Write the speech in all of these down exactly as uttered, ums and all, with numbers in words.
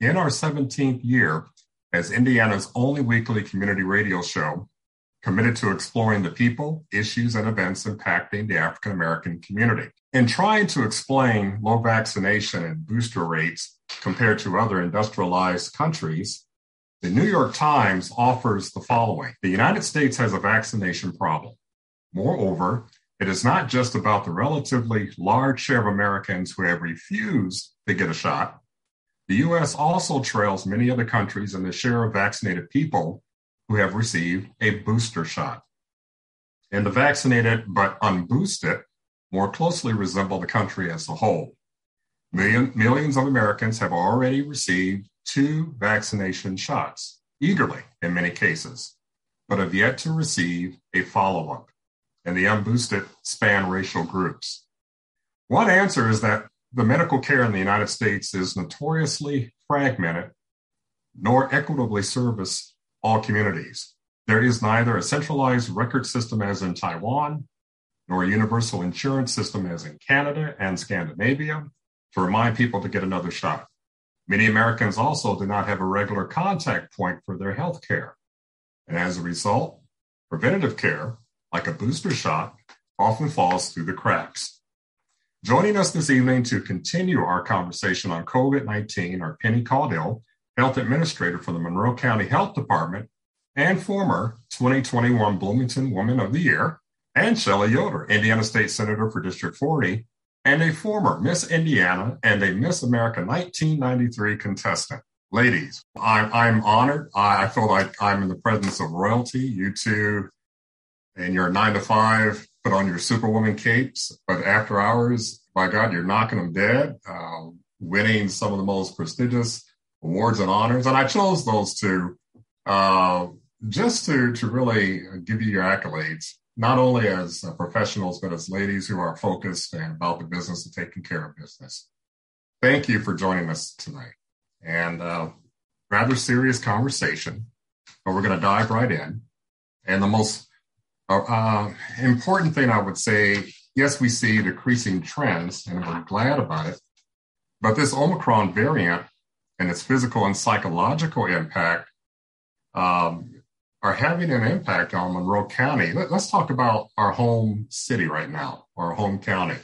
in our seventeenth year as Indiana's only weekly community radio show, committed to exploring the people, issues, and events impacting the African American community. In trying to explain low vaccination and booster rates compared to other industrialized countries, the New York Times offers the following. The United States has a vaccination problem. Moreover, it is not just about the relatively large share of Americans who have refused to get a shot. The U S also trails many other countries in the share of vaccinated people who have received a booster shot. And the vaccinated but unboosted more closely resemble the country as a whole. Million, millions of Americans have already received two vaccination shots, eagerly in many cases, but have yet to receive a follow-up. And the unboosted span racial groups. One answer is that the medical care in the United States is notoriously fragmented, nor equitably services all communities. There is neither a centralized record system as in Taiwan, nor a universal insurance system as in Canada and Scandinavia to remind people to get another shot. Many Americans also do not have a regular contact point for their health care. And as a result, preventative care, like a booster shot, often falls through the cracks. Joining us this evening to continue our conversation on COVID nineteen are Penny Caudill, Health Administrator for the Monroe County Health Department and former twenty twenty-one Bloomington Woman of the Year, and Shelli Yoder, Indiana State Senator for District forty, and a former Miss Indiana and a Miss America nineteen ninety-three contestant. Ladies, I'm, I'm honored. I, I feel like I'm in the presence of royalty. You two and your nine to five, put on your Superwoman capes, but after hours, by God, you're knocking them dead, uh, winning some of the most prestigious awards and honors. And I chose those two uh, just to, to really give you your accolades, not only as uh, professionals, but as ladies who are focused and about the business and taking care of business. Thank you for joining us tonight. And uh, rather serious conversation, but we're going to dive right in. And the most Uh, important thing I would say, yes, we see decreasing trends, and we're glad about it, but this Omicron variant and its physical and psychological impact um, are having an impact on Monroe County. Let, let's talk about our home city right now, our home county.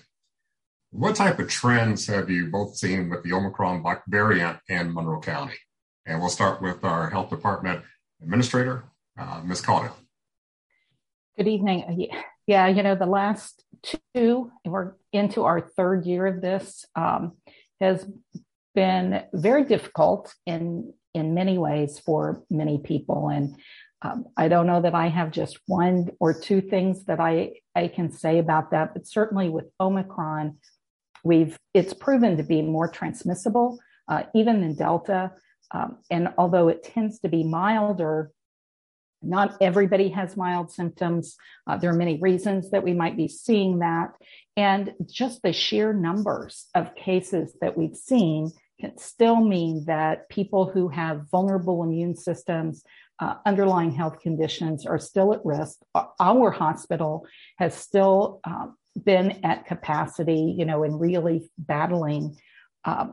What type of trends have you both seen with the Omicron variant in Monroe County? And we'll start with our health department administrator, uh, Miz Caudill. Good evening. Yeah, you know, the last two, and we're into our third year of this, um, has been very difficult in in many ways for many people. And um, I don't know that I have just one or two things that I, I can say about that, but certainly with Omicron, we've it's proven to be more transmissible, uh, even than Delta. Um, and although it tends to be milder, not everybody has mild symptoms. Uh, there are many reasons that we might be seeing that. And just the sheer numbers of cases that we've seen can still mean that people who have vulnerable immune systems, uh, underlying health conditions are still at risk. Our hospital has still uh, been at capacity, you know, and really battling, um,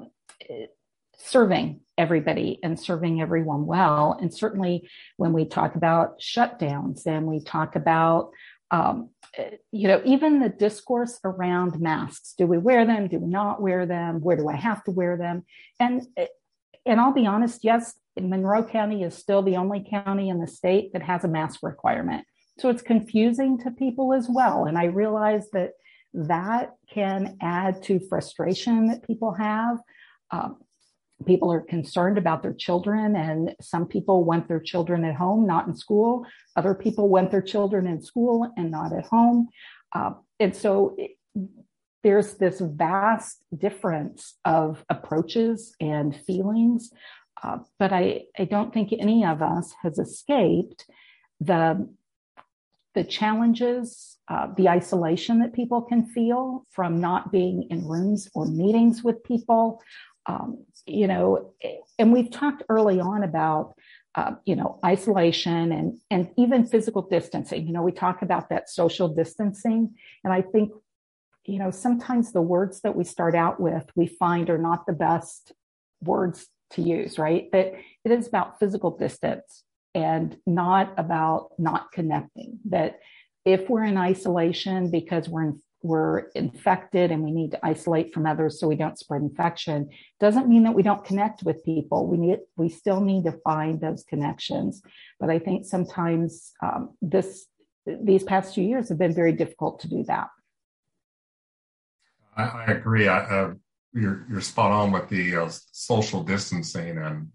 serving everybody and serving everyone well. And certainly when we talk about shutdowns and we talk about, um, you know, even the discourse around masks, do we wear them? Do we not wear them? Where do I have to wear them? And, and I'll be honest, yes, Monroe County is still the only county in the state that has a mask requirement. So it's confusing to people as well. And I realize that that can add to frustration that people have. Um, People are concerned about their children, and some people want their children at home, not in school. Other people want their children in school and not at home. Uh, and so it, there's this vast difference of approaches and feelings. Uh, but I, I don't think any of us has escaped the, the challenges, uh, the isolation that people can feel from not being in rooms or meetings with people. Um, you know, and we've talked early on about, uh, you know, isolation and, and even physical distancing. You know, we talk about that social distancing, and I think, you know, sometimes the words that we start out with, we find are not the best words to use, right? But it is about physical distance and not about not connecting. That if we're in isolation because we're in, we're infected and we need to isolate from others so we don't spread infection, doesn't mean that we don't connect with people. We need, we still need to find those connections. But I think sometimes um, this these past few years have been very difficult to do that. I, I agree. I, uh... You're, you're spot on with the uh, social distancing, and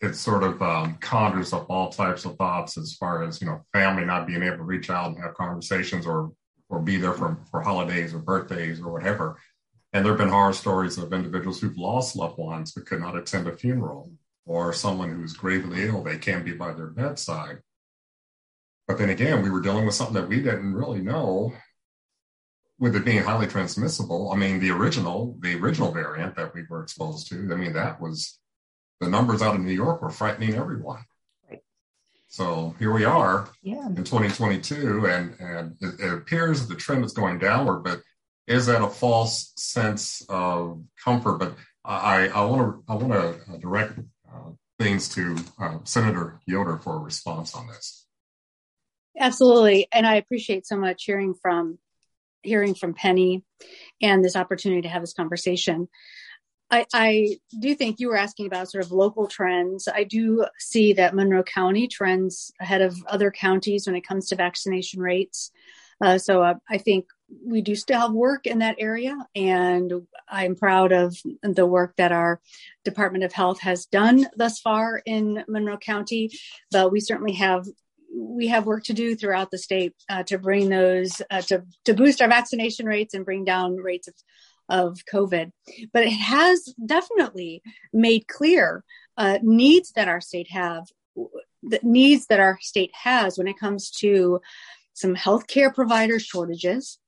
it sort of um, conjures up all types of thoughts as far as, you know, family not being able to reach out and have conversations or or be there for, for holidays or birthdays or whatever. And there have been horror stories of individuals who've lost loved ones but could not attend a funeral, or someone who's gravely ill, they can't be by their bedside. But then again, we were dealing with something that we didn't really know. With it being highly transmissible, I mean, the original, the original variant that we were exposed to, I mean, that was, the numbers out of New York were frightening everyone. Right. So here we are yeah. in twenty twenty-two, and, and it, it appears the trend is going downward, but is that a false sense of comfort? But I want to I want to direct uh, things to uh, Senator Yoder for a response on this. Absolutely, and I appreciate so much hearing from hearing from Penny and this opportunity to have this conversation. I, I do think you were asking about sort of local trends. I do see that Monroe County trends ahead of other counties when it comes to vaccination rates. Uh, so uh, I think we do still have work in that area, and I'm proud of the work that our Department of Health has done thus far in Monroe County, but we certainly have we have work to do throughout the state uh, to bring those, uh, to, to boost our vaccination rates and bring down rates of, of COVID. But it has definitely made clear uh, needs that our state have, the needs that our state has when it comes to some healthcare provider shortages,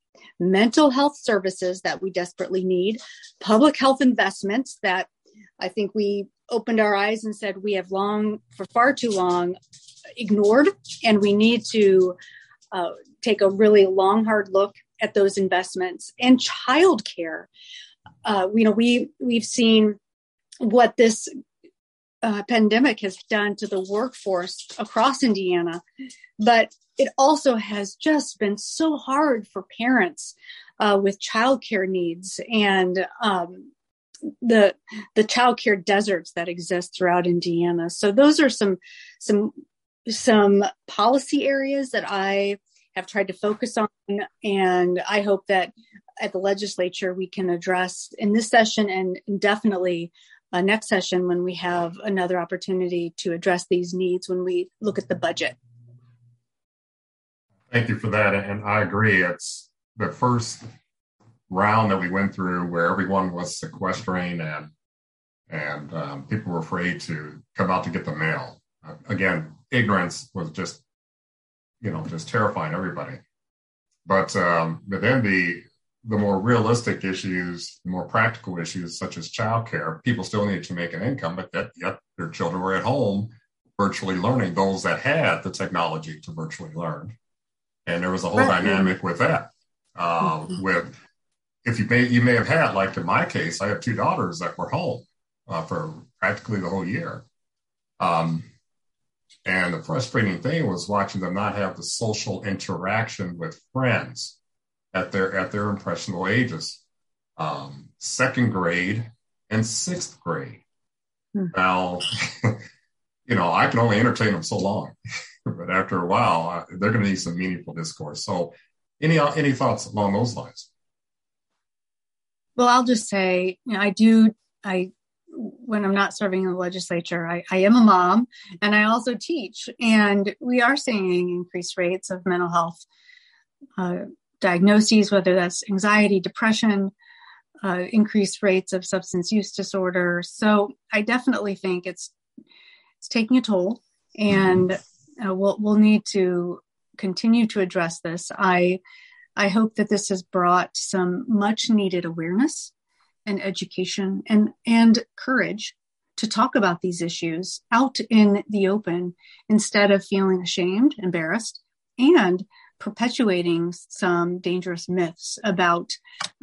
mental health services that we desperately need, public health investments that I think we opened our eyes and said we have long, for far too long, ignored, and we need to uh, take a really long, hard look at those investments. And childcare, uh, you know, we we've seen what this uh, pandemic has done to the workforce across Indiana, but it also has just been so hard for parents uh, with childcare needs and um, the the childcare deserts that exist throughout Indiana. So those are some some. some policy areas that I have tried to focus on, and I hope that at the legislature we can address in this session and definitely uh, next session when we have another opportunity to address these needs when we look at the budget. Thank you for that, and I agree. It's the first round that we went through where everyone was sequestering and, and um, people were afraid to come out to get the mail. Uh, again, ignorance was just, you know, just terrifying everybody. But um, but then the the more realistic issues, the more practical issues such as childcare, people still needed to make an income, but that yet their children were at home virtually learning, those that had the technology to virtually learn. And there was a whole right. dynamic with that. Uh, mm-hmm. With if you may you may have had, like in my case, I have two daughters that were home uh, for practically the whole year. Um, And the frustrating thing was watching them not have the social interaction with friends at their at their impressionable ages, um, second grade and sixth grade. Hmm. Now, you know, I can only entertain them so long, but after a while, they're going to need some meaningful discourse. So, any any thoughts along those lines? Well, I'll just say, you know, I do, I. when I'm not serving in the legislature, I, I am a mom and I also teach. And we are seeing increased rates of mental health uh, diagnoses, whether that's anxiety, depression, uh, increased rates of substance use disorder. So I definitely think it's it's taking a toll, and uh, we'll we'll need to continue to address this. I I hope that this has brought some much needed awareness and education and and courage to talk about these issues out in the open instead of feeling ashamed, embarrassed, and perpetuating some dangerous myths about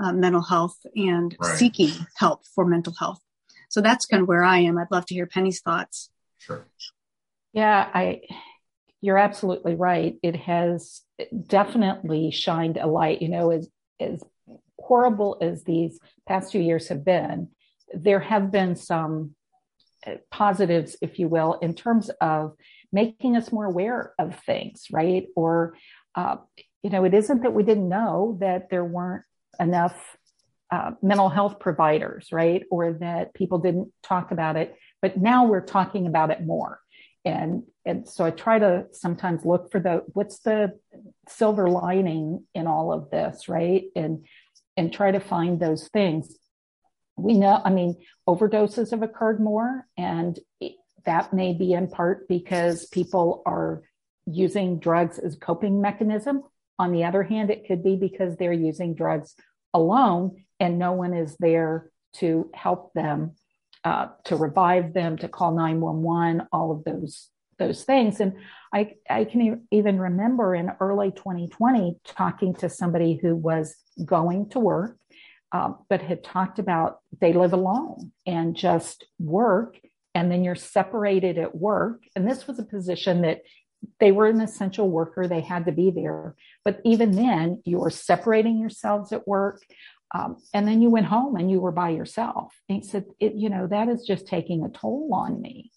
uh, mental health and right. seeking help for mental health. So that's kind of where I am. I'd love to hear Penny's thoughts. Sure. Yeah, I. You're absolutely right. It has definitely shined a light. You know, as as horrible as these past two years have been, there have been some positives, if you will, in terms of making us more aware of things, right? Or, uh, you know, it isn't that we didn't know that there weren't enough uh, mental health providers, right? Or that people didn't talk about it, but now we're talking about it more. And and so I try to sometimes look for the, what's the silver lining in all of this, right? And and try to find those things. We know, I mean, overdoses have occurred more, and that may be in part because people are using drugs as a coping mechanism. On the other hand, it could be because they're using drugs alone and no one is there to help them, uh, to revive them, to call nine one one, all of those those things. And I, I can even remember in early twenty twenty talking to somebody who was going to work, Uh, but had talked about they live alone and just work, and then you're separated at work. And this was a position that they were an essential worker. They had to be there. But even then, you were separating yourselves at work. Um, and then you went home and you were by yourself. And he said, it, you know, that is just taking a toll on me.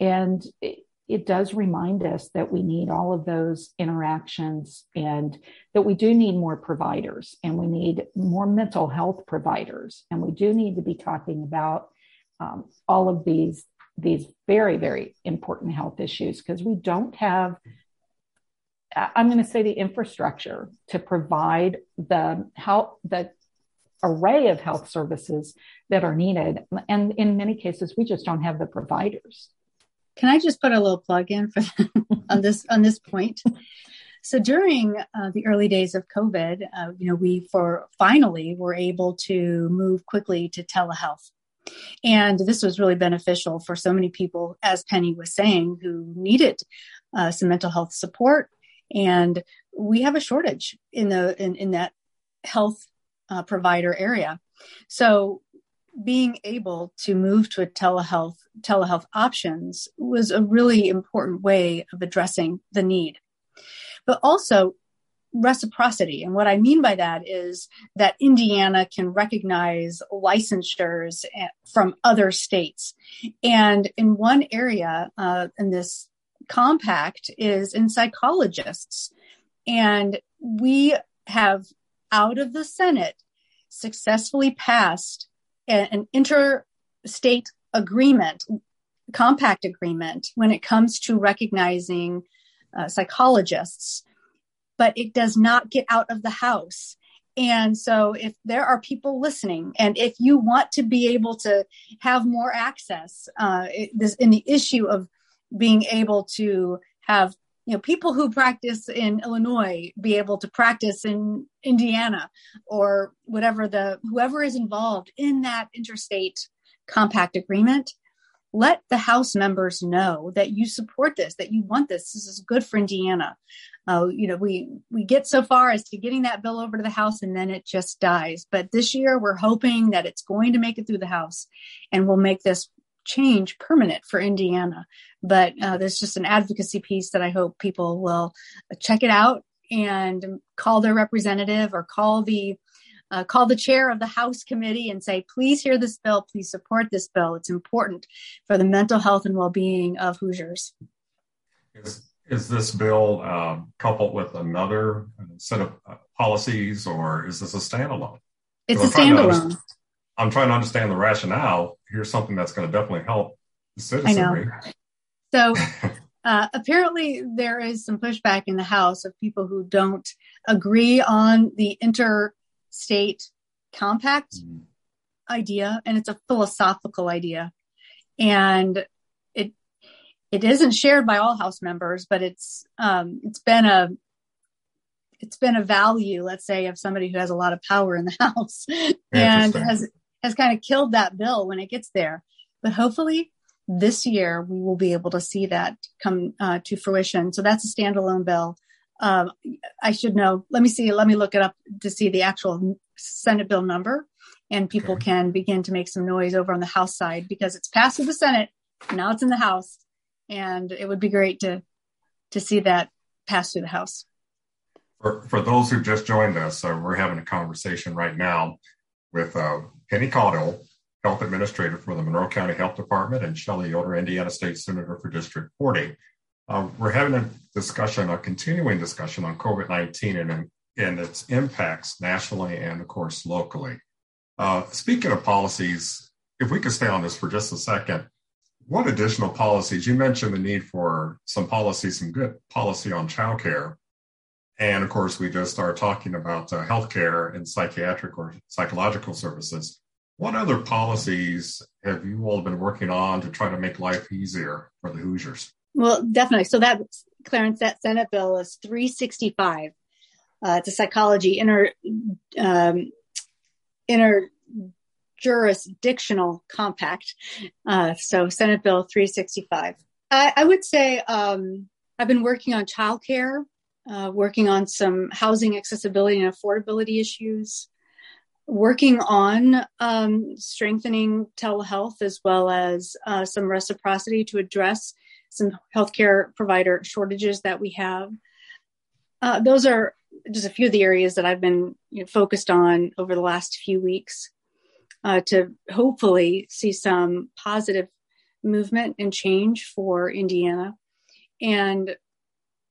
And it, it does remind us that we need all of those interactions, and that we do need more providers, and we need more mental health providers. And we do need to be talking about um, all of these, these very, very important health issues, because we don't have, I'm going to say, the infrastructure to provide the help, the array of health services that are needed. And in many cases, we just don't have the providers. Can I just put a little plug in for on this on this point? So during uh, the early days of COVID, uh, you know, we for finally were able to move quickly to telehealth, and this was really beneficial for so many people, as Penny was saying, who needed uh, some mental health support, and we have a shortage in the in, in that health uh, provider area. So being able to move to a telehealth telehealth options was a really important way of addressing the need, but also reciprocity. And what I mean by that is that Indiana can recognize licensures from other states. And in one area, uh, in this compact is in psychologists. And we have, out of the Senate, successfully passed an interstate agreement, compact agreement, when it comes to recognizing uh, psychologists, but it does not get out of the House. And so if there are people listening, and if you want to be able to have more access, uh, it, this, in the issue of being able to have, you know, people who practice in Illinois be able to practice in Indiana, or whatever the, whoever is involved in that interstate compact agreement, let the House members know that you support this, that you want this. This is good for Indiana. Uh, you know, we, we get so far as to getting that bill over to the House, and then it just dies. But this year we're hoping that it's going to make it through the House, and we'll make this change permanent for Indiana. But uh, there's just an advocacy piece that I hope people will check it out and call their representative, or call the uh, call the chair of the House committee and say, please hear this bill, please support this bill. It's important for the mental health and well-being of Hoosiers. Is, is this bill uh, coupled with another set of policies, or is this a standalone? It's a standalone. I'm trying to understand the rationale. Here's something that's going to definitely help the citizenry. So uh, apparently there is some pushback in the House of people who don't agree on the interstate compact, mm-hmm. idea, and it's a philosophical idea. And it it isn't shared by all House members, but it's um, it's been a it's been a value, let's say, of somebody who has a lot of power in the House and has has kind of killed that bill when it gets there. But hopefully this year we will be able to see that come uh, to fruition. So that's a standalone bill. Um, I should know. Let me see. Let me look it up to see the actual Senate bill number, and people okay. can begin to make some noise over on the House side, because it's passed through the Senate. Now it's in the House, and it would be great to to see that pass through the House. For, for those who just joined us, uh, we're having a conversation right now with uh, Penny Caudill, Health Administrator for the Monroe County Health Department, and Shelli Yoder, Indiana State Senator for District forty. Uh, we're having a discussion, a continuing discussion on COVID nineteen and, and its impacts nationally and, of course, locally. Uh, speaking of policies, if we could stay on this for just a second, what additional policies? You mentioned the need for some policy, some good policy on childcare. And, of course, we just are talking about uh, healthcare and psychiatric or psychological services. What other policies have you all been working on to try to make life easier for the Hoosiers? Well, definitely. So that, Clarence, that Senate bill is three sixty-five. Uh, it's a psychology inter um, interjurisdictional compact. Uh, so Senate Bill three sixty-five. I, I would say um, I've been working on childcare, uh, working on some housing accessibility and affordability issues, working on um, strengthening telehealth, as well as uh, some reciprocity to address some healthcare provider shortages that we have. Uh, those are just a few of the areas that I've been you know, focused on over the last few weeks uh, to hopefully see some positive movement and change for Indiana. And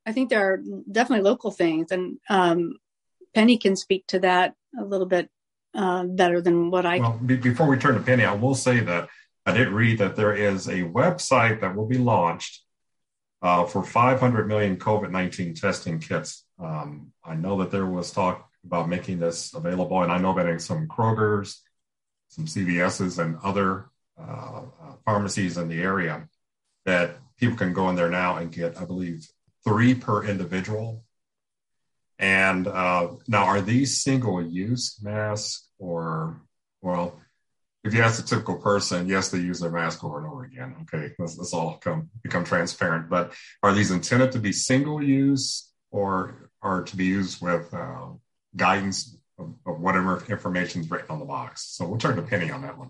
I think there are definitely local things, and um, Penny can speak to that a little bit uh, better than what I can. Well, b- before we turn to Penny, I will say that I did read that there is a website that will be launched uh, for five hundred million COVID nineteen testing kits. Um, I know that there was talk about making this available, and I know that in some Kroger's, some C V S's, and other uh, pharmacies in the area that people can go in there now and get, I believe, three per individual. And uh, now, are these single-use masks or, well, if you ask a typical person, yes, they use their mask over and over again. Okay, let's, let's all come, become transparent. But are these intended to be single use or are to be used with uh, guidance of, of whatever information is written on the box? So we'll turn to Penny on that one.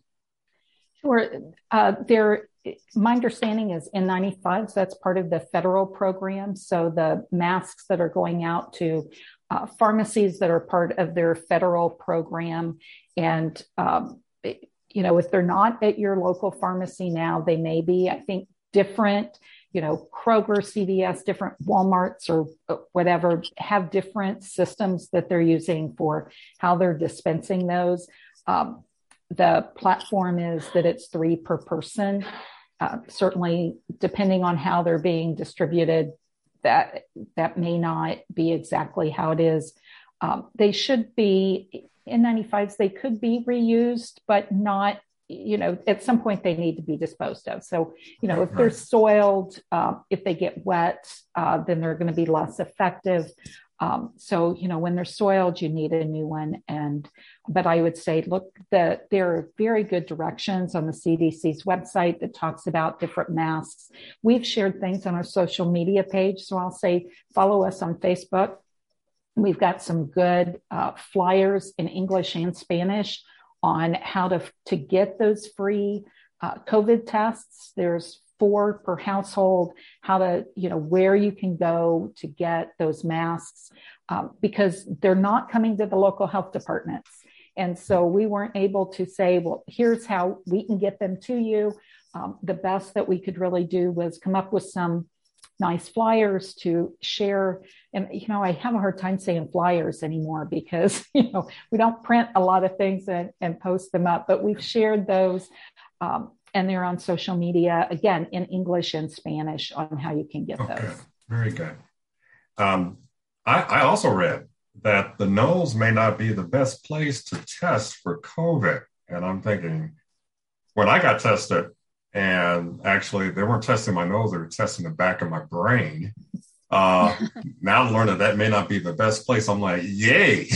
Sure. Uh, there, my understanding is N ninety-fives, that's part of the federal program. So the masks that are going out to uh, pharmacies that are part of their federal program, and um, it, you know, if they're not at your local pharmacy now, they may be, I think, different, you know, Kroger, C V S, different Walmarts or whatever have different systems that they're using for how they're dispensing those. Um, the platform is that it's three per person. Uh, certainly, depending on how they're being distributed, that that may not be exactly how it is. Um, they should be... N ninety-fives, they could be reused, but not, you know, at some point they need to be disposed of. So, you know, if they're soiled, uh, if they get wet, uh, then they're going to be less effective. Um, so, you know, when they're soiled, you need a new one. And, but I would say, look, the, there are very good directions on the C D C's website that talks about different masks. We've shared things on our social media page. So I'll say, follow us on Facebook. We've got some good uh, flyers in English and Spanish on how to, to get those free uh, COVID tests. There's four per household, how to, you know, where you can go to get those masks um, because they're not coming to the local health departments. And so we weren't able to say, well, here's how we can get them to you. Um, the best that we could really do was come up with some nice flyers to share. And, you know, I have a hard time saying flyers anymore because, you know, we don't print a lot of things and, and post them up, but we've shared those um, and they're on social media, again, in English and Spanish on how you can get okay. those. Very good. Um, I, I also read that the Knolls may not be the best place to test for COVID. And I'm thinking, when I got tested, and actually they weren't testing my nose, they were testing the back of my brain. Uh, now I learned that that may not be the best place. I'm like, yay.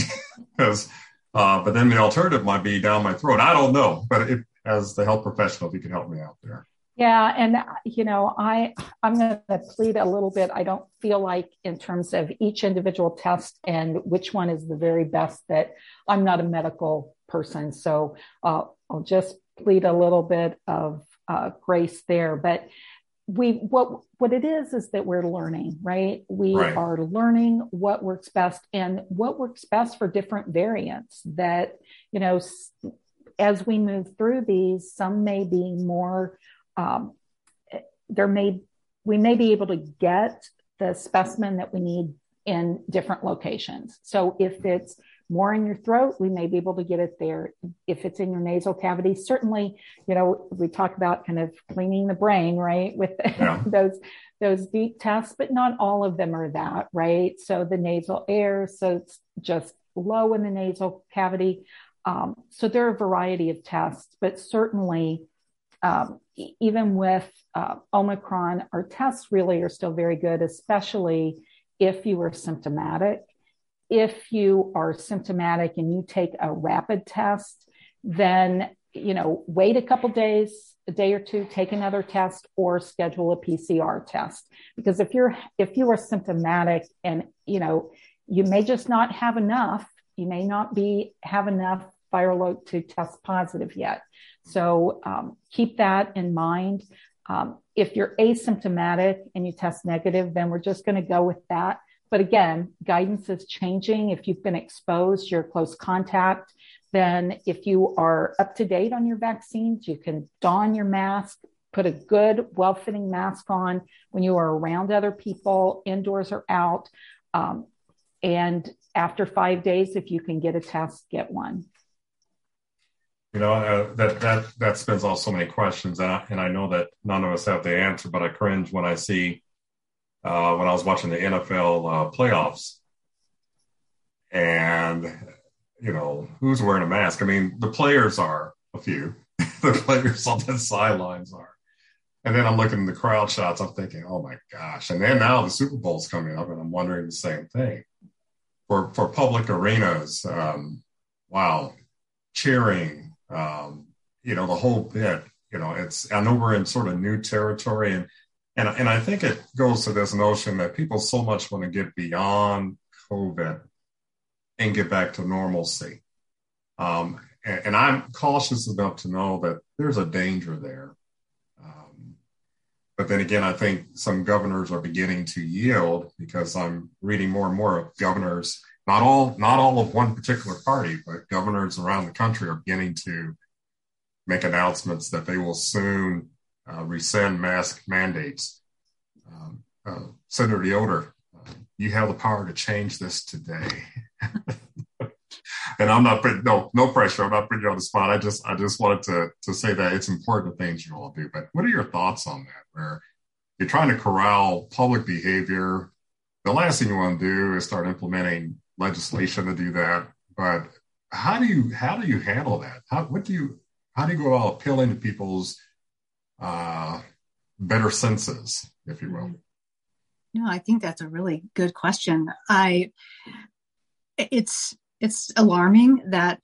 Because, uh, but then the alternative might be down my throat. I don't know. But if, as the health professional, if you can help me out there. Yeah. And, you know, I, I'm going to plead a little bit. I don't feel like in terms of each individual test and which one is the very best, that I'm not a medical person. So uh, I'll just plead a little bit of uh, grace there. But we, what, what it is, is that we're learning, right? We right. are learning what works best and what works best for different variants that, you know, as we move through these, some may be more Um, there may, we may be able to get the specimen that we need in different locations. So if it's more in your throat, we may be able to get it there. If it's in your nasal cavity, certainly, you know, we talk about kind of cleaning the brain, right? With yeah. those, those deep tests, but not all of them are that, right? So the nasal air, so it's just low in the nasal cavity. Um, so there are a variety of tests, but certainly, Um, even with uh, Omicron, our tests really are still very good, especially if you are symptomatic. If you are symptomatic and you take a rapid test, then, you know, wait a couple days, a day or two, take another test or schedule a P C R test. Because if you're, if you are symptomatic and, you know, you may just not have enough, you may not be, have enough viral load to test positive yet. So um, keep that in mind. Um, if you're asymptomatic and you test negative, then we're just going to go with that. But again, guidance is changing. If you've been exposed, you're close contact, then if you are up to date on your vaccines, you can don your mask, put a good, well-fitting mask on when you are around other people, indoors or out. Um, and after five days, if you can get a test, get one. You know, uh, that, that, that spins off so many questions. And I, and I know that none of us have the answer, but I cringe when I see, uh, when I was watching the N F L uh, playoffs and, you know, who's wearing a mask? I mean, the players are a few, the players on the sidelines are. And then I'm looking at the crowd shots, I'm thinking, oh my gosh. And then now the Super Bowl's coming up and I'm wondering the same thing. For, for public arenas, um, wow, cheering. Um, you know, the whole bit, you know, it's, I know we're in sort of new territory and, and, and I think it goes to this notion that people so much want to get beyond COVID and get back to normalcy. Um, and, and I'm cautious enough to know that there's a danger there. Um, but then again, I think some governors are beginning to yield because I'm reading more and more of governors. Not all, not all of one particular party, but governors around the country are beginning to make announcements that they will soon uh, rescind mask mandates. Um, uh, Senator Yoder, uh, you have the power to change this today. And I'm not putting, no, no pressure. I'm not putting you on the spot. I just, I just wanted to to say that it's important the things you all do. But what are your thoughts on that? Where you're trying to corral public behavior. The last thing you want to do is start implementing legislation to do that, but how do you how do you handle that? How what do you how do you go about appealing to people's uh, better senses, if you will? No, I think that's a really good question. I it's it's alarming that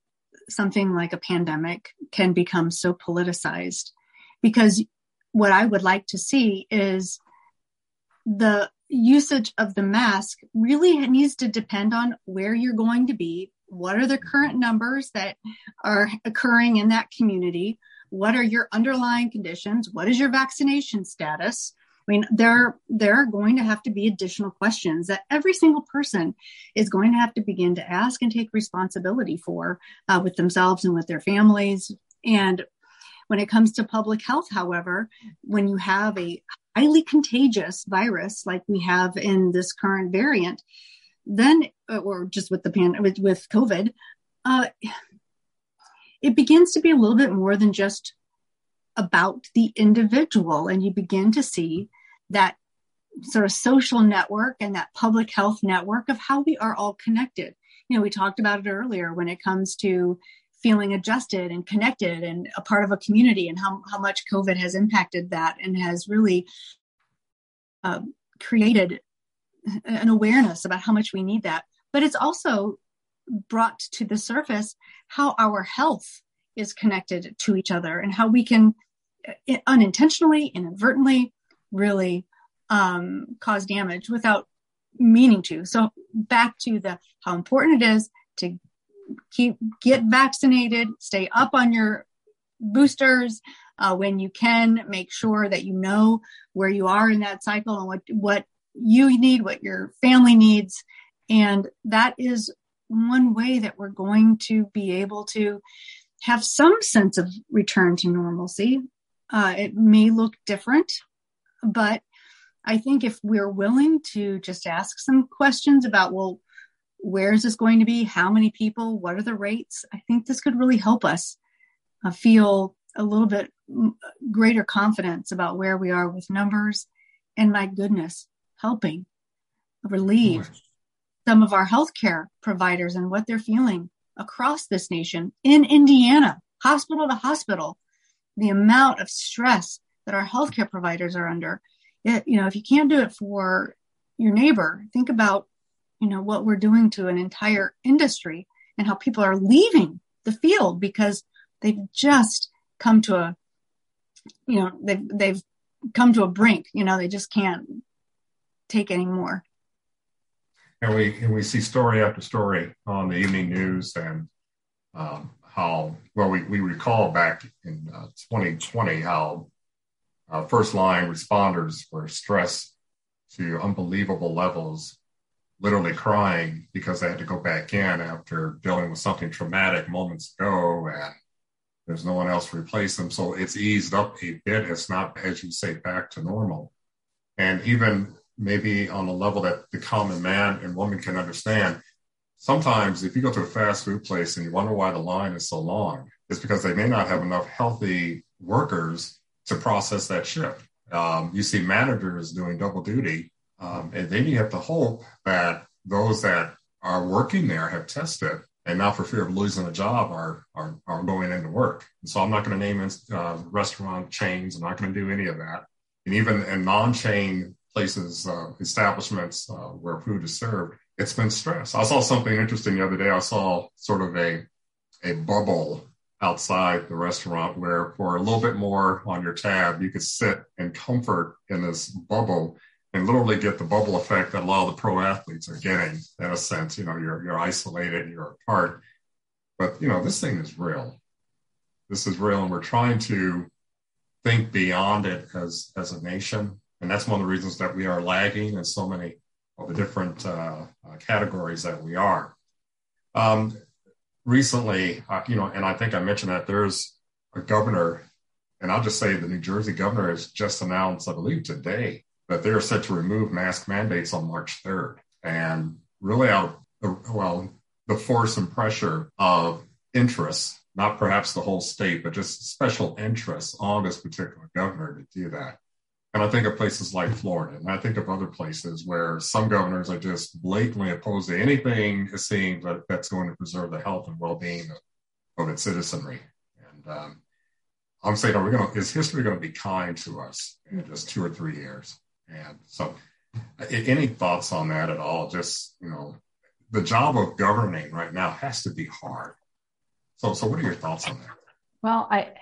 something like a pandemic can become so politicized, because what I would like to see is the usage of the mask really needs to depend on where you're going to be. What are the current numbers that are occurring in that community? What are your underlying conditions? What is your vaccination status? I mean, there, there are going to have to be additional questions that every single person is going to have to begin to ask and take responsibility for uh, with themselves and with their families. And when it comes to public health, however, when you have a highly contagious virus like we have in this current variant, then, or just with the pan, with, with COVID, uh, it begins to be a little bit more than just about the individual. And you begin to see that sort of social network and that public health network of how we are all connected. You know, we talked about it earlier when it comes to feeling adjusted and connected and a part of a community, and how, how much COVID has impacted that and has really uh, created an awareness about how much we need that. But it's also brought to the surface how our health is connected to each other and how we can unintentionally, inadvertently, really um, cause damage without meaning to. So back to the how important it is to keep get vaccinated, stay up on your boosters uh, when you can, make sure that you know where you are in that cycle and what, what you need, what your family needs. And that is one way that we're going to be able to have some sense of return to normalcy. Uh, it may look different, but I think if we're willing to just ask some questions about, well, where is this going to be? How many people? What are the rates? I think this could really help us uh, feel a little bit greater confidence about where we are with numbers. And my goodness, helping relieve some of our healthcare providers and what they're feeling across this nation, in Indiana, hospital to hospital, the amount of stress that our healthcare providers are under. It, you know, if you can't do it for your neighbor, think about, you know, what we're doing to an entire industry and how people are leaving the field because they've just come to a, you know, they've, they've come to a brink, you know, they just can't take any more. And we and we see story after story on the evening news, and um, how well we, we recall back in uh, twenty twenty how uh, first line responders were stressed to unbelievable levels, literally crying because they had to go back in after dealing with something traumatic moments ago, and there's no one else to replace them. So it's eased up a bit. It's not, as you say, back to normal, and even maybe on a level that the common man and woman can understand. Sometimes if you go to a fast food place and you wonder why the line is so long, it's because they may not have enough healthy workers to process that shift. Um, you see managers doing double duty, um, and then you have to hope that those that are working there have tested and not for fear of losing a job are are, are going into work. And so I'm not going to name uh, restaurant chains. I'm not going to do any of that. And even a non-chain places, uh, establishments uh, where food is served, it's been stressed. I saw something interesting the other day. I saw sort of a a bubble outside the restaurant where for a little bit more on your tab, you could sit in comfort in this bubble and literally get the bubble effect that a lot of the pro athletes are getting, in a sense. You know, you're you're isolated, you're apart. But, you know, this thing is real. This is real, and we're trying to think beyond it as as a nation. And that's one of the reasons that we are lagging in so many of the different uh, categories that we are. Um, recently, uh, you know, and I think I mentioned that there's a governor, and I'll just say the New Jersey governor has just announced, I believe today, that they are set to remove mask mandates on March third. And really out, well, the force and pressure of interests, not perhaps the whole state, but just special interests on this particular governor to do that. And I think of places like Florida, and I think of other places where some governors are just blatantly opposed to anything, it seems, that, that's going to preserve the health and well-being of, of its citizenry. And um, I'm saying, are we going to, is history going to be kind to us in just two or three years? And so any thoughts on that at all? Just, you know, the job of governing right now has to be hard. So, so what are your thoughts on that? Well, I...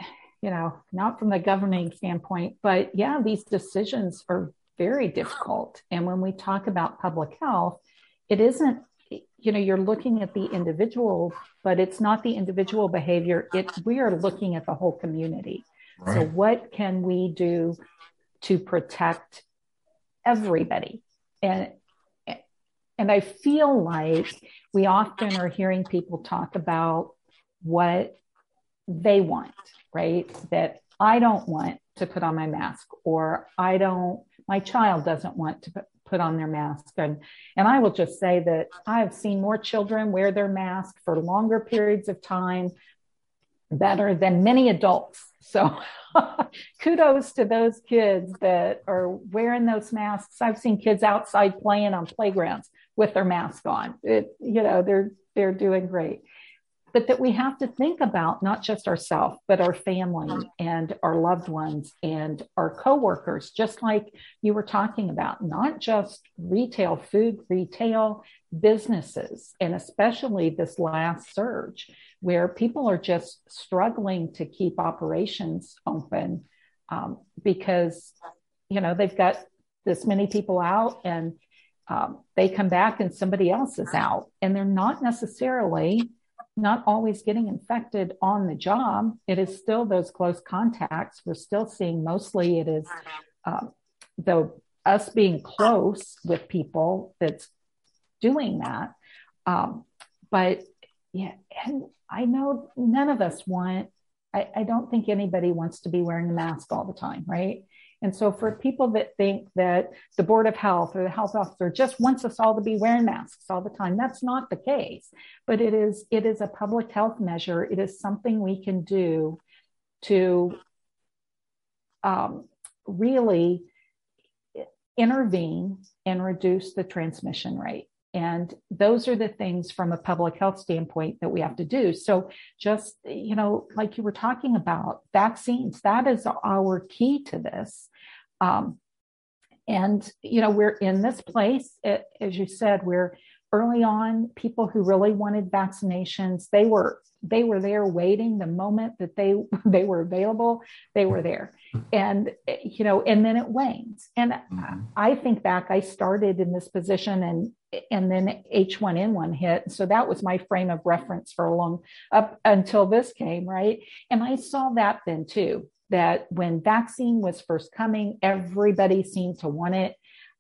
you know, not from the governing standpoint, but yeah, these decisions are very difficult. And when we talk about public health, it isn't, you know, you're looking at the individual, but it's not the individual behavior. It, we are looking at the whole community. Right. So what can we do to protect everybody? And, and I feel like we often are hearing people talk about what they want, right? That I don't want to put on my mask, or I don't, my child doesn't want to put on their mask. And, and I will just say that I've seen more children wear their mask for longer periods of time, better than many adults. So kudos to those kids that are wearing those masks. I've seen kids outside playing on playgrounds with their mask on. It, you know, they're, they're doing great. but that we have to think about not just ourselves, but our family and our loved ones and our coworkers, just like you were talking about, not just retail, food, retail businesses, and especially this last surge where people are just struggling to keep operations open um, because, you know, they've got this many people out and um, they come back and somebody else is out and they're not necessarily not always getting infected on the job. It is still those close contacts. We're still seeing mostly it is, uh, though, us being close with people that's doing that. Um, but yeah, and I know none of us want, I, I don't think anybody wants to be wearing a mask all the time, right? And so for people that think that the Board of Health or the health officer just wants us all to be wearing masks all the time, that's not the case. But it is it is a public health measure. It is something we can do to um, really intervene and reduce the transmission rate. And those are the things from a public health standpoint that we have to do. So just, you know, like you were talking about, vaccines, that is our key to this. Um, and, you know, we're in this place, it, as you said, we're early on, people who really wanted vaccinations, they were they were there waiting the moment that they, they were available, they were there. And, you know, and then it wanes. And mm-hmm. I think back, I started in this position and and then H one N one hit. So that was my frame of reference for a long, up until this came, right? And I saw that then too, that when vaccine was first coming, everybody seemed to want it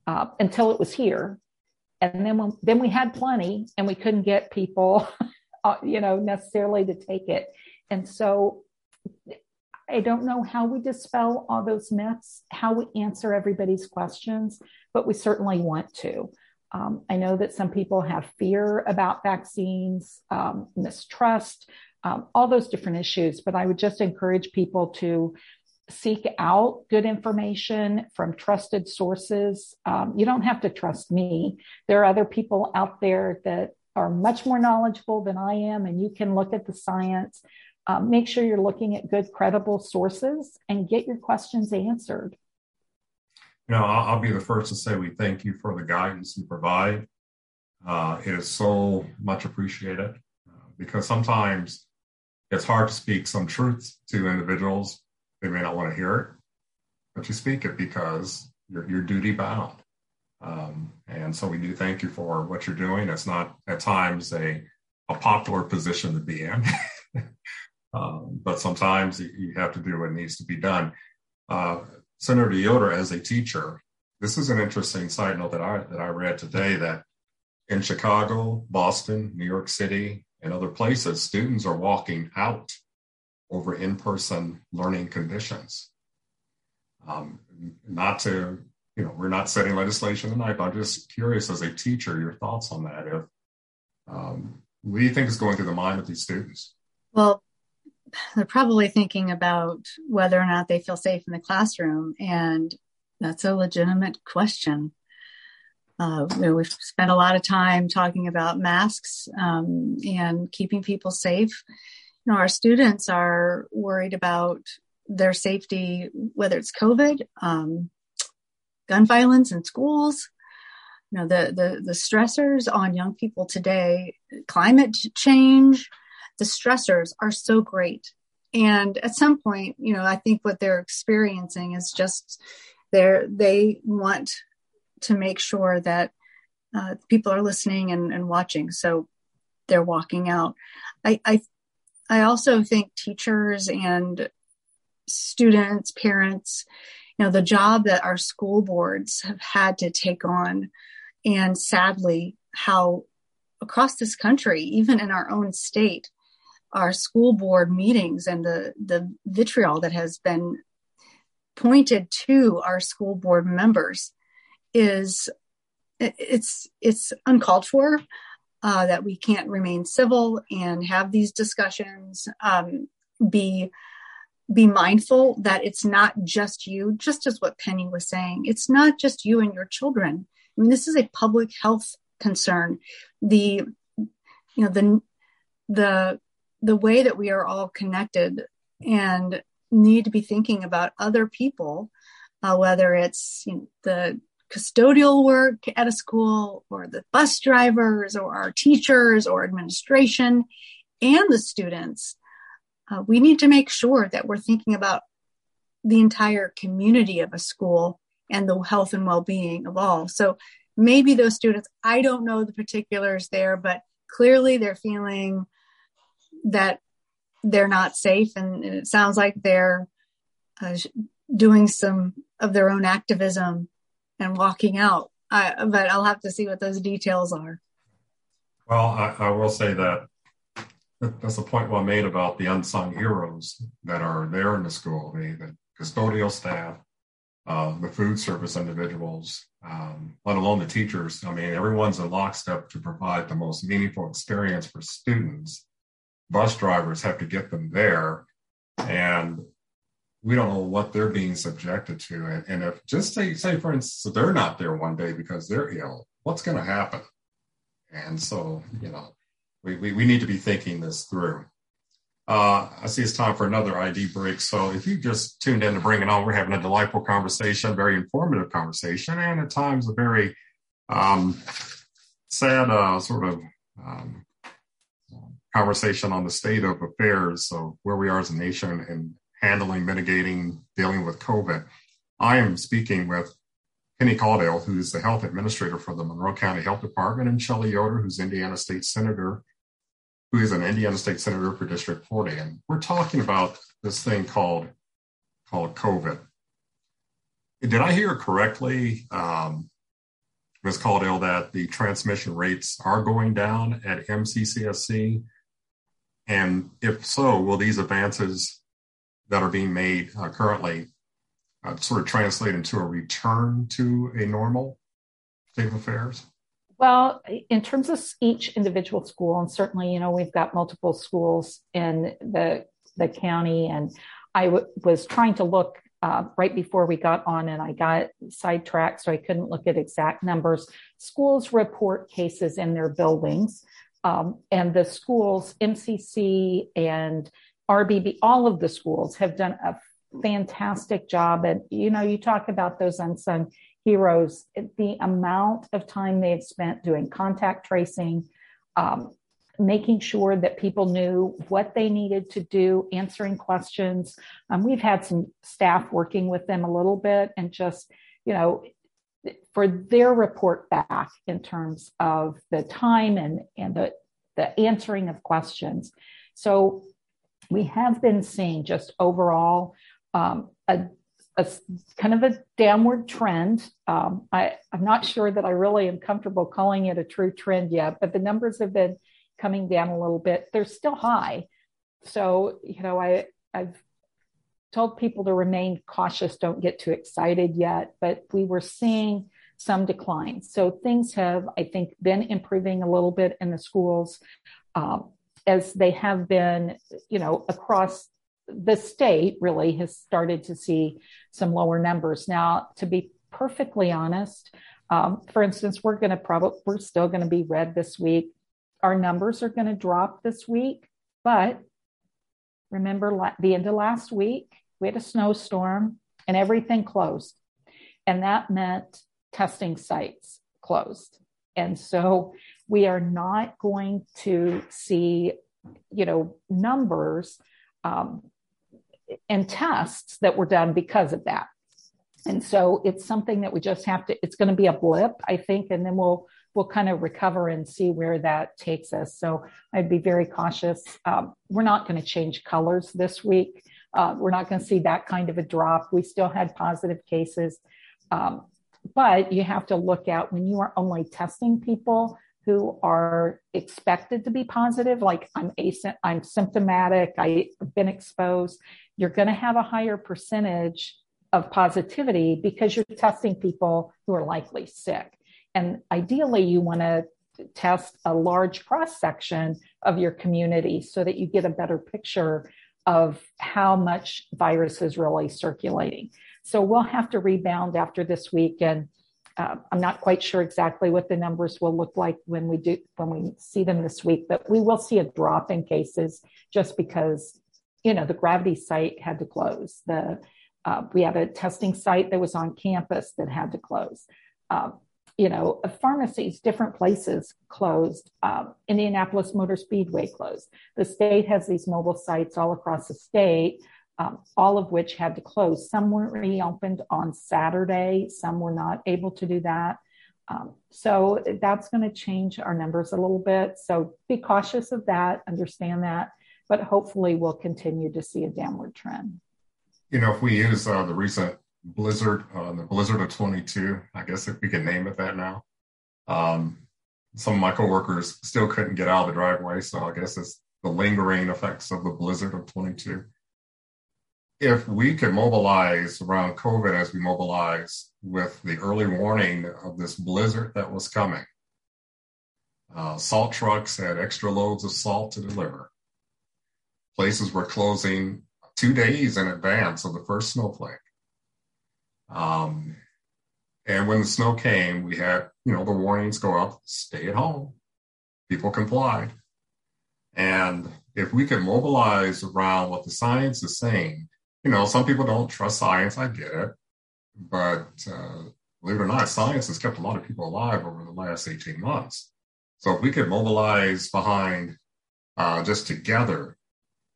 uh, until it was here. And then, when, then we had plenty and we couldn't get people, uh, you know, necessarily to take it. And so I don't know how we dispel all those myths, how we answer everybody's questions, but we certainly want to. Um, I know that some people have fear about vaccines, um, mistrust, um, all those different issues, but I would just encourage people to seek out good information from trusted sources. Um, you don't have to trust me. There are other people out there that are much more knowledgeable than I am, and you can look at the science. Um, make sure you're looking at good, credible sources and get your questions answered. You know, I'll, I'll be the first to say we thank you for the guidance you provide. Uh, it is so much appreciated uh, because sometimes it's hard to speak some truth to individuals. They may not want to hear it, but you speak it because you're, you're duty bound. Um, and so we do thank you for what you're doing. It's not at times a, a popular position to be in, um, but sometimes you have to do what needs to be done. Uh, Senator Yoder, as a teacher, this is an interesting side note that I, that I read today that in Chicago, Boston, New York City, and other places, students are walking out over in-person learning conditions. Um, not to, you know, we're not setting legislation tonight, but I'm just curious as a teacher, your thoughts on that. If, um, what do you think is going through the mind of these students? Well, they're probably thinking about whether or not they feel safe in the classroom. And that's a legitimate question. Uh, you know, we've spent a lot of time talking about masks um, and keeping people safe. You know, our students are worried about their safety, whether it's COVID, um, gun violence in schools, you know, the, the, the stressors on young people today, climate change, the stressors are so great. And at some point, you know, I think what they're experiencing is just they're, they want to make sure that uh, people are listening and, and watching. So they're walking out. I, I I also think teachers and students, parents, you know, the job that our school boards have had to take on, and sadly, how across this country, even in our own state, our school board meetings and the, the vitriol that has been pointed to our school board members is it, it's it's uncalled for. Uh, that we can't remain civil and have these discussions, um, be be mindful that it's not just you, just as what Penny was saying. It's not just you and your children. I mean, this is a public health concern. The, you know, the, the the way that we are all connected and need to be thinking about other people, uh, whether it's you know, the custodial work at a school or the bus drivers or our teachers or administration and the students, uh, we need to make sure that we're thinking about the entire community of a school and the health and well-being of all. So maybe those students, I don't know the particulars there, but clearly they're feeling that they're not safe. And it sounds like they're uh, doing some of their own activism and walking out. I, but I'll have to see what those details are. Well, I, I will say that that's a point well made about the unsung heroes that are there in the school, the, the custodial staff, uh, the food service individuals, um, let alone the teachers. I mean, everyone's in lockstep to provide the most meaningful experience for students. Bus drivers have to get them there, and we don't know what they're being subjected to. And, and if just say, say, for instance, they're not there one day because they're ill, what's going to happen? And so, you know, we, we, we need to be thinking this through. Uh, I see it's time for another I D break. So if you just tuned in to Bring It On, we're having a delightful conversation, very informative conversation, and at times a very um, sad uh, sort of um, conversation on the state of affairs of where we are as a nation and handling, mitigating, dealing with COVID. I am speaking with Penny Caudill, who's the health administrator for the Monroe County Health Department, and Shelli Yoder, who's Indiana State Senator, who is an Indiana State Senator for District forty. And we're talking about this thing called, called COVID. Did I hear correctly, um, Miz Caudill, that the transmission rates are going down at M C C S C? And if so, will these advances that are being made uh, currently uh, sort of translate into a return to a normal state of affairs? Well, in terms of each individual school, and certainly, you know, we've got multiple schools in the the county, and I w- was trying to look uh, right before we got on, and I got sidetracked, so I couldn't look at exact numbers. Schools report cases in their buildings, um, and the schools, M C C and R B B, all of the schools have done a fantastic job. And, you know, you talk about those unsung heroes, the amount of time they have spent doing contact tracing, um, making sure that people knew what they needed to do, answering questions. Um, we've had some staff working with them a little bit, and just, you know, for their report back in terms of the time and, and the, the answering of questions. So we have been seeing just overall um, a, a kind of a downward trend. Um, I, I'm not sure that I really am comfortable calling it a true trend yet, but the numbers have been coming down a little bit. They're still high. So, you know, I, I've told people to remain cautious, don't get too excited yet, but we were seeing some declines. So things have, I think, been improving a little bit in the schools. Um, as they have been, you know, across the state really has started to see some lower numbers. Now, to be perfectly honest, um, for instance, we're going to probably, we're still going to be red this week. Our numbers are going to drop this week, but remember la- the end of last week, we had a snowstorm and everything closed. And that meant testing sites closed. And so we are not going to see, you know, numbers um, and tests that were done because of that. And so it's something that we just have to, it's going to be a blip, I think, and then we'll, we'll kind of recover and see where that takes us. So I'd be very cautious. Um, we're not going to change colors this week. Uh, we're not going to see that kind of a drop. We still had positive cases. Um, but you have to look at when you are only testing people who are expected to be positive, like I'm asymptomatic, I'm symptomatic, I've been exposed, you're going to have a higher percentage of positivity because you're testing people who are likely sick. And ideally, you want to test a large cross-section of your community so that you get a better picture of how much virus is really circulating. So we'll have to rebound after this week and Uh, I'm not quite sure exactly what the numbers will look like when we do when we see them this week, but we will see a drop in cases just because, you know, the gravity site had to close. The uh, we have a testing site that was on campus that had to close. Uh, you know, pharmacies, different places closed. Uh, Indianapolis Motor Speedway closed. The state has these mobile sites all across the state, Um, all of which had to close. Some weren't reopened on Saturday. Some were not able to do that. Um, so that's going to change our numbers a little bit. So be cautious of that, understand that, but hopefully we'll continue to see a downward trend. You know, if we use uh, the recent blizzard, uh, the blizzard of twenty-two, I guess if we can name it that now, um, some of my coworkers still couldn't get out of the driveway. So I guess it's the lingering effects of the blizzard of twenty-two. If we can mobilize around COVID as we mobilize with the early warning of this blizzard that was coming, uh, salt trucks had extra loads of salt to deliver. Places were closing two days in advance of the first snowflake. Um, and when the snow came, we had, you know, the warnings go up, stay at home. People complied. And if we can mobilize around what the science is saying, you know, some people don't trust science. I get it. But uh, believe it or not, science has kept a lot of people alive over the last eighteen months. So if we could mobilize behind uh, just together,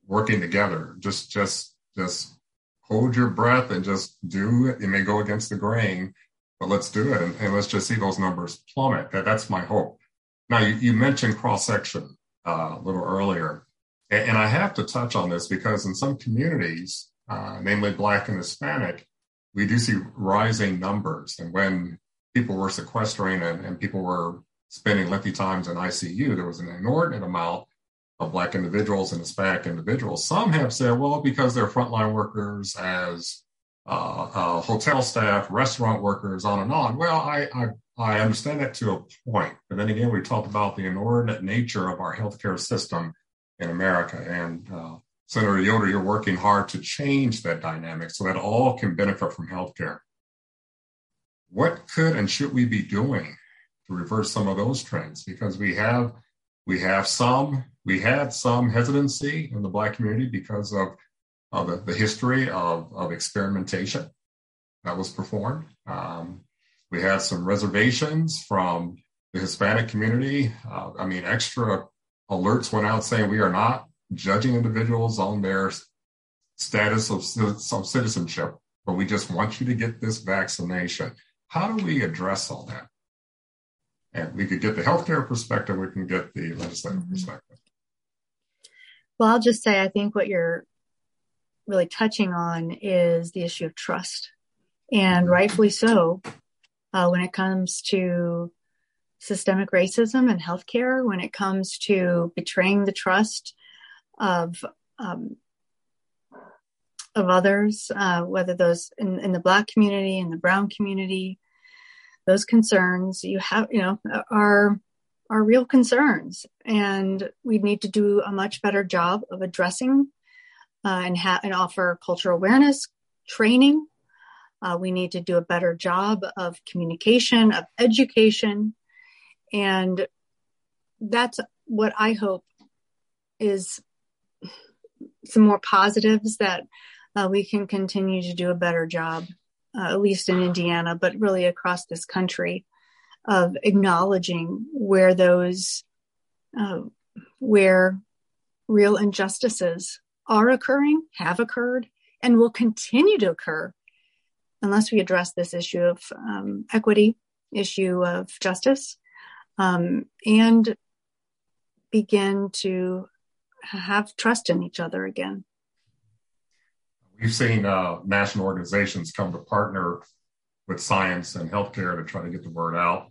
working together, just just just hold your breath and just do it. It may go against the grain, but let's do it. And, and let's just see those numbers plummet. That, that's my hope. Now, you, you mentioned cross-section uh, a little earlier. And, and I have to touch on this because in some communities, Uh, namely Black and Hispanic, we do see rising numbers. And when people were sequestering and, and people were spending lengthy times in I C U, there was an inordinate amount of Black individuals and Hispanic individuals. Some have said, well, because they're frontline workers as uh, uh, hotel staff, restaurant workers, on and on. Well, I, I, I understand that to a point. But then again, we talked about the inordinate nature of our healthcare system in America. And uh, Senator Yoder, you're working hard to change that dynamic so that all can benefit from healthcare. What could and should we be doing to reverse some of those trends? Because we have we have some, we had some hesitancy in the Black community because of, of the, the history of, of experimentation that was performed. Um, we had some reservations from the Hispanic community. Uh, I mean, extra alerts went out saying we are not judging individuals on their status of, of citizenship, but we just want you to get this vaccination. How do we address all that? And we could get the healthcare perspective, we can get the legislative mm-hmm. perspective. Well, I'll just say, I think what you're really touching on is the issue of trust, and rightfully so, uh, when it comes to systemic racism in healthcare, when it comes to betraying the trust of um, of others, uh, whether those in, in the Black community, in the Brown community, those concerns you have, you know, are are real concerns, and we need to do a much better job of addressing uh, and ha- and offer cultural awareness training. Uh, we need to do a better job of communication, of education, and that's what I hope is some more positives that uh, we can continue to do a better job, uh, at least in Indiana, but really across this country, of acknowledging where those, uh, where real injustices are occurring, have occurred, and will continue to occur unless we address this issue of um, equity, issue of justice, um, and begin to have trust in each other again. We've seen uh, national organizations come to partner with science and healthcare to try to get the word out.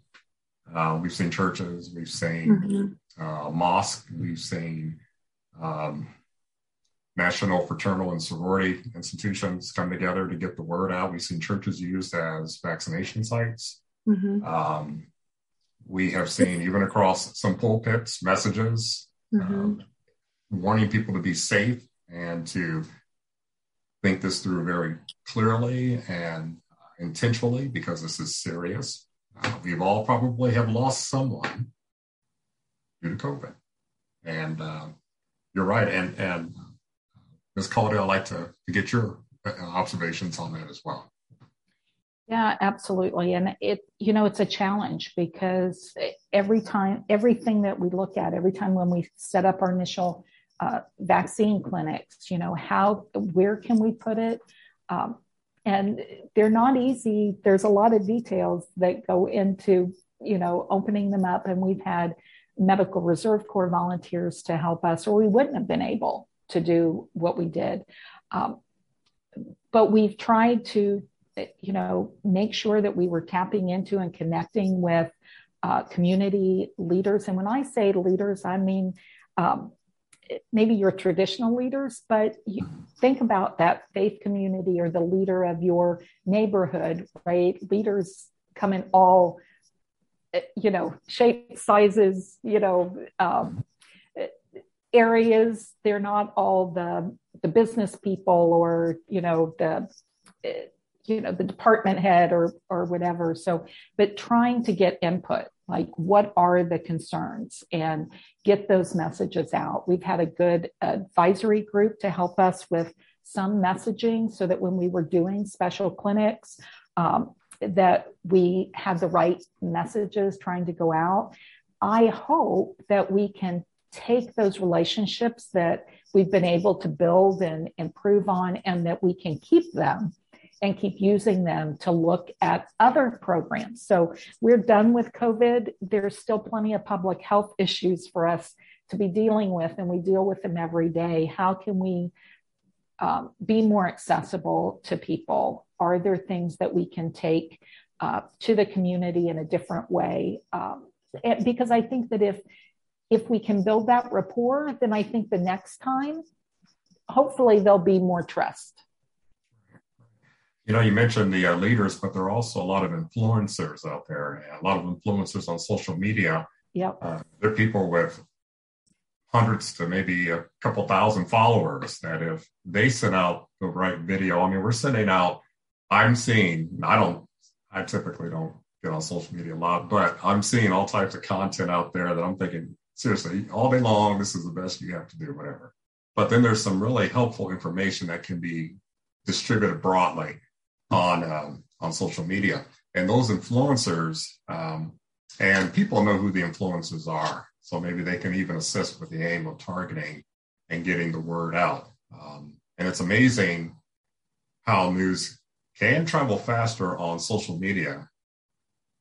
Uh, we've seen churches, we've seen mm-hmm. uh, mosques, we've seen um, national fraternal and sorority institutions come together to get the word out. We've seen churches used as vaccination sites. Mm-hmm. Um, we have seen, even across some pulpits, messages. Mm-hmm. Um, warning people to be safe and to think this through very clearly and uh, intentionally, because this is serious. Uh, we've all probably have lost someone due to COVID. And uh, you're right. And, and Miz Caudill, I'd like to, to get your observations on that as well. Yeah, absolutely. And it, you know, it's a challenge because every time, everything that we look at, every time when we set up our initial uh, vaccine clinics, you know, how, where can we put it? Um, and they're not easy. There's a lot of details that go into, you know, opening them up. And we've had Medical Reserve Corps volunteers to help us, or we wouldn't have been able to do what we did. Um, but we've tried to, you know, make sure that we were tapping into and connecting with uh, community leaders. And when I say leaders, I mean, um, maybe your traditional leaders, but you think about that faith community or the leader of your neighborhood, right? Leaders come in all, you know, shapes, sizes, you know, um, areas. They're not all the, the business people or, you know, the, you know, the department head or, or whatever. So, but trying to get input, like what are the concerns and get those messages out. We've had a good advisory group to help us with some messaging so that when we were doing special clinics, um, that we have the right messages trying to go out. I hope that we can take those relationships that we've been able to build and improve on, and that we can keep them and keep using them to look at other programs. So we're done with COVID. There's still plenty of public health issues for us to be dealing with, and we deal with them every day. How can we um, be more accessible to people? Are there things that we can take uh, to the community in a different way? Um, because I think that if if we can build that rapport, then I think the next time, hopefully there'll be more trust. You know, you mentioned the uh, leaders, but there are also a lot of influencers out there, and a lot of influencers on social media. Yep. Uh, they're people with hundreds to maybe a couple thousand followers that if they send out the right video, I mean, we're sending out, I'm seeing, I don't, I typically don't get on social media a lot, but I'm seeing all types of content out there that I'm thinking, seriously, all day long, this is the best you have to do, whatever. But then there's some really helpful information that can be distributed broadly on um, on social media. And those influencers, um, and people know who the influencers are, so maybe they can even assist with the aim of targeting and getting the word out. Um, and it's amazing how news can travel faster on social media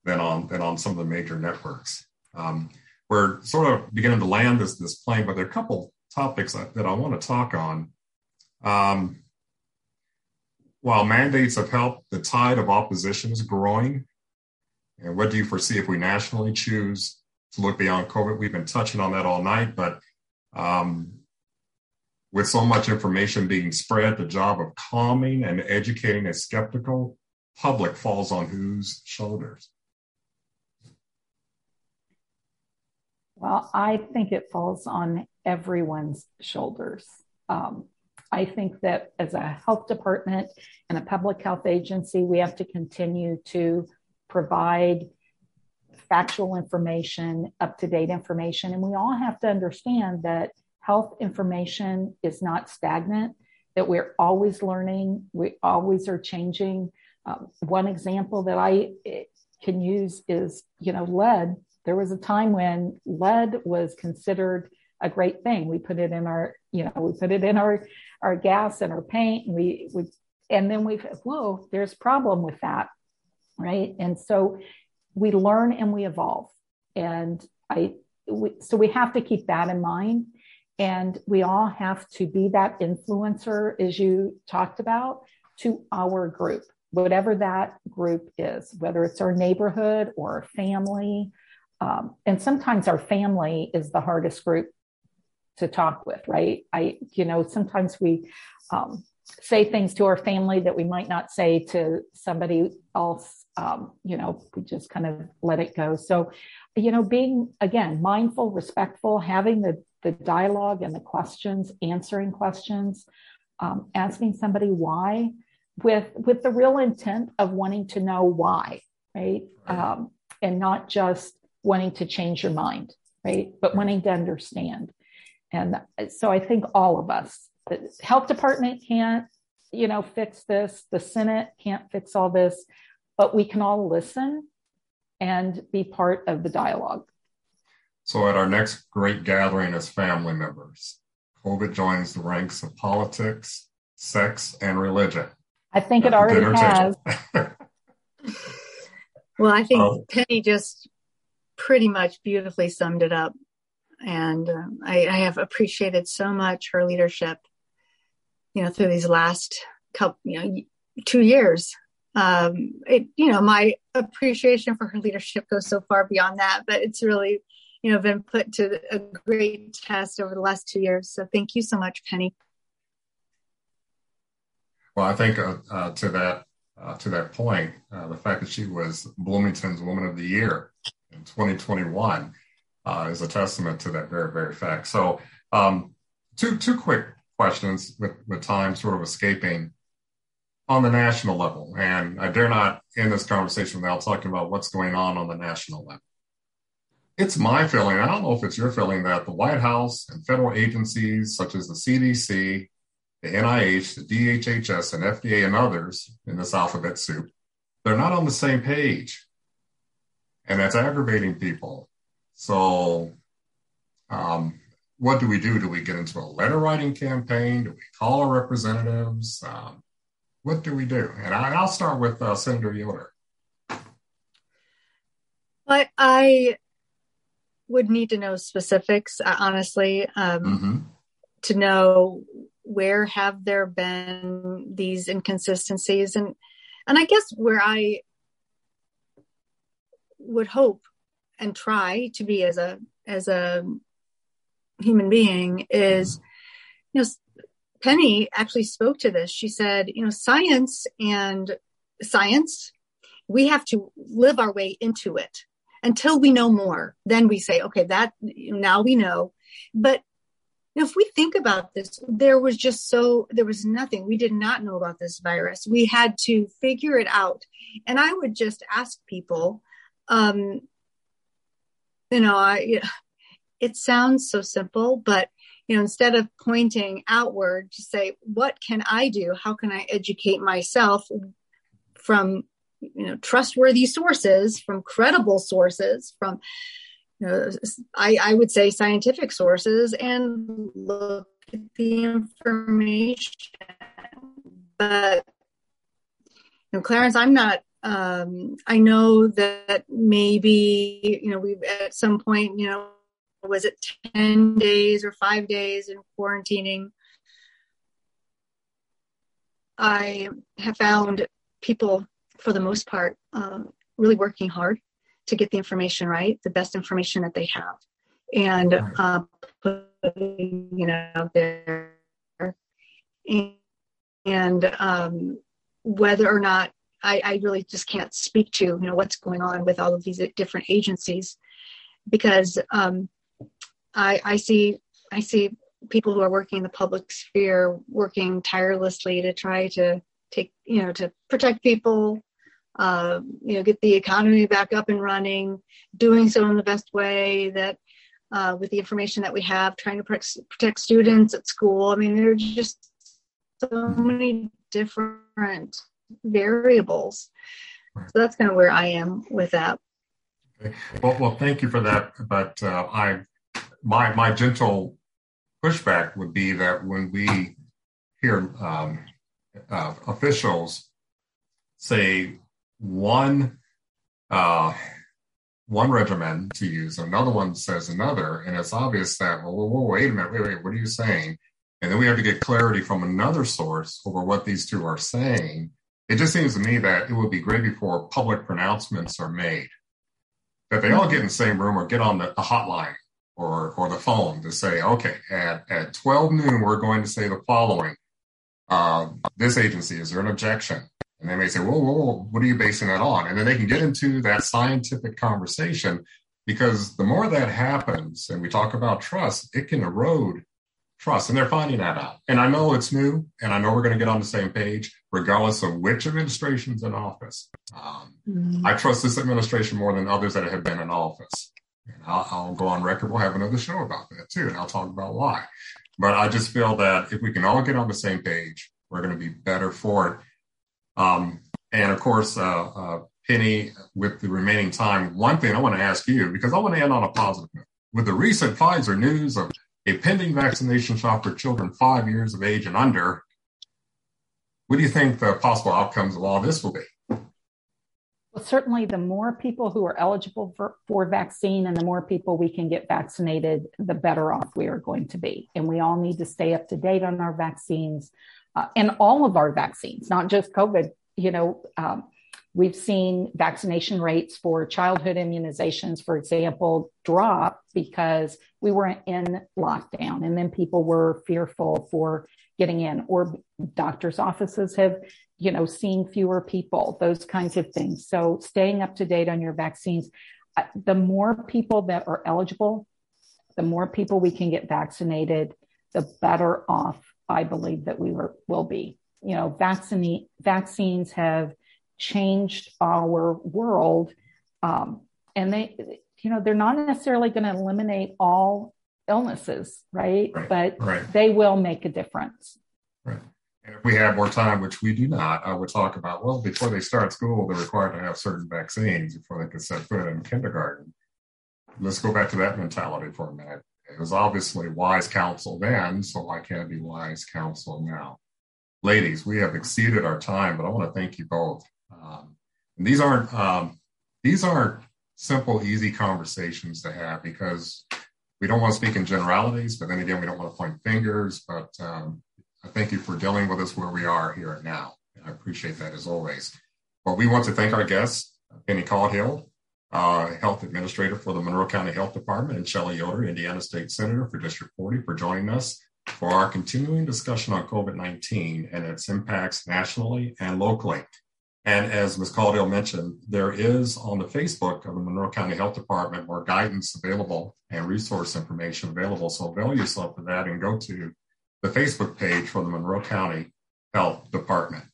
than on than on some of the major networks. Um, we're sort of beginning to land this, this plane, but there are a couple topics that, that I want to talk on. Um, While mandates have helped, the tide of opposition is growing. And what do you foresee if we nationally choose to look beyond COVID? We've been touching on that all night, but um, with so much information being spread, the job of calming and educating a skeptical public falls on whose shoulders? Well, I think it falls on everyone's shoulders. Um, I think that as a health department and a public health agency, we have to continue to provide factual information, up-to-date information. And we all have to understand that health information is not stagnant, that we're always learning, we always are changing. Um, one example that I can use is, you know, lead. There was a time when lead was considered a great thing. We put it in our, you know, we put it in our, our gas and our paint, and we, we, and then we've, whoa, there's a problem with that. Right. And so we learn and we evolve. And I, we, so we have to keep that in mind, and we all have to be that influencer, as you talked about, to our group, whatever that group is, whether it's our neighborhood or our family. Um, and sometimes our family is the hardest group to talk with, right? I, you know, sometimes we um, say things to our family that we might not say to somebody else. Um, you know, we just kind of let it go. So, you know, being, again, mindful, respectful, having the, the dialogue and the questions, answering questions, um, asking somebody why with, with the real intent of wanting to know why, right? Um, and not just wanting to change your mind, right? But wanting to understand. And so I think all of us, the health department can't, you know, fix this. The Senate can't fix all this, but we can all listen and be part of the dialogue. So at our next great gathering as family members, COVID joins the ranks of politics, sex, and religion. I think it already has. Well, I think um, Penny just pretty much beautifully summed it up. And um, I, I have appreciated so much her leadership, you know, through these last couple, you know, two years. Um, it, you know, my appreciation for her leadership goes so far beyond that, but it's really, you know, been put to a great test over the last two years. So thank you so much, Penny. Well, I think uh, uh, to that uh, to that point, uh, the fact that she was Bloomington's Woman of the Year in twenty twenty-one uh, is a testament to that very, very fact. So um, two two quick questions with, with time sort of escaping on the national level. And I dare not end this conversation without talking about what's going on on the national level. It's my feeling, I don't know if it's your feeling, that the White House and federal agencies such as the C D C, the N I H, the D H H S, and F D A, and others in this alphabet soup, they're not on the same page. And that's aggravating people. So um, what do we do? Do we get into a letter writing campaign? Do we call our representatives? Um, what do we do? And I, I'll start with uh, Senator Yoder. But I would need to know specifics, honestly, um, mm-hmm. to know where have there been these inconsistencies? And and I guess where I would hope and try to be as a as a human being is, you know, Penny actually spoke to this. She said, you know, science and science, we have to live our way into it until we know more. Then we say, okay, that now we know. But if we think about this, there was just so, there was nothing. We did not know about this virus. We had to figure it out. And I would just ask people, um, you know, I, it sounds so simple, but, you know, instead of pointing outward, to say, what can I do? How can I educate myself from, you know, trustworthy sources, from credible sources, from, you know, I, I would say scientific sources, and look at the information. But, you know, Clarence, I'm not, um, I know that maybe, you know, we've at some point, you know, was it ten days or five days in quarantining? I have found people, for the most part, um, really working hard to get the information right, the best information that they have, and uh, putting it out there. And, and um, whether or not, I, I really just can't speak to, you know, what's going on with all of these different agencies, because um, I, I see I see people who are working in the public sphere working tirelessly to try to take, you know, to protect people, uh, you know, get the economy back up and running, doing so in the best way that uh, with the information that we have, trying to protect students at school. I mean, there are just so many different variables. So that's kind of where I am with that. Okay. Well, well, thank you for that. But uh, I, my, my gentle pushback would be that when we hear um, uh, officials say one uh, one regimen to use, another one says another, and it's obvious that, well, whoa, whoa, wait a minute, wait, wait, what are you saying? And then we have to get clarity from another source over what these two are saying. It just seems to me that it would be great before public pronouncements are made, that they all get in the same room or get on the, the hotline or or the phone to say, okay, at, at twelve noon, we're going to say the following. Uh, this agency, is there an objection? And they may say, whoa, whoa, whoa, what are you basing that on? And then they can get into that scientific conversation, because the more that happens, and we talk about trust, it can erode trust. And they're finding that out. And I know it's new, and I know we're going to get on the same page, regardless of which administration's in office. Um, mm-hmm. I trust this administration more than others that have been in office. And I'll, I'll go on record. We'll have another show about that, too, and I'll talk about why. But I just feel that if we can all get on the same page, we're going to be better for it. Um, and, of course, uh, uh, Penny, with the remaining time, one thing I want to ask you, because I want to end on a positive note. With the recent Pfizer news of a pending vaccination shot for children five years of age and under, what do you think the possible outcomes of all this will be? Well, certainly the more people who are eligible for, for vaccine and the more people we can get vaccinated, the better off we are going to be. And we all need to stay up to date on our vaccines uh, and all of our vaccines, not just COVID. You know, um, we've seen vaccination rates for childhood immunizations, for example, drop because we were in lockdown and then people were fearful for getting in, or doctors' offices have, you know, seen fewer people, those kinds of things. So staying up to date on your vaccines, the more people that are eligible, the more people we can get vaccinated, the better off I believe that we were, will be. You know, vaccine, vaccines have changed our world. Um, and they, you know, they're not necessarily going to eliminate all illnesses, right? right but right. They will make a difference. Right. And if we have more time, which we do not, I would talk about, well, before they start school, they're required to have certain vaccines before they can set foot in kindergarten. Let's go back to that mentality for a minute. It was obviously wise counsel then, so why can't it be wise counsel now? Ladies, we have exceeded our time, but I want to thank you both. Um, and these aren't um, these aren't simple, easy conversations to have, because we don't want to speak in generalities, but then again, we don't want to point fingers. But um, I thank you for dealing with us where we are here and now. And I appreciate that as always. Well, we want to thank our guests, Penny Caudill, uh, Health Administrator for the Monroe County Health Department, and Shelli Yoder, Indiana State Senator for District forty, for joining us for our continuing discussion on COVID nineteen and its impacts nationally and locally. And as Miz Caudill mentioned, there is on the Facebook of the Monroe County Health Department more guidance available and resource information available. So avail yourself of that and go to the Facebook page for the Monroe County Health Department.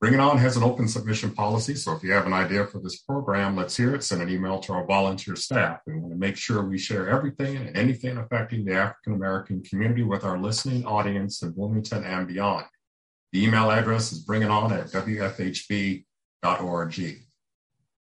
Bring It On has an open submission policy. So if you have an idea for this program, let's hear it. Send an email to our volunteer staff. We want to make sure we share everything and anything affecting the African-American community with our listening audience in Bloomington and beyond. The email address is bring it on at w f h b dot org.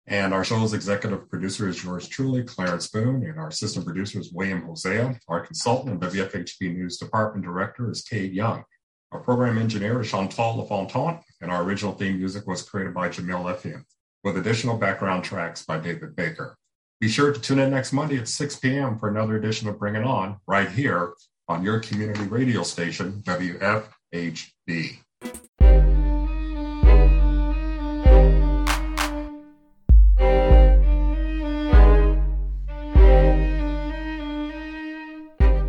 And our show's executive producer is yours truly, Clarence Boone, and our assistant producer is William Hosea. Our consultant and W F H B News Department director is Cade Young. Our program engineer is Chantal LaFontaine, and our original theme music was created by Jamil Effiam, with additional background tracks by David Baker. Be sure to tune in next Monday at six p.m. for another edition of Bring It On, right here on your community radio station, W F H B.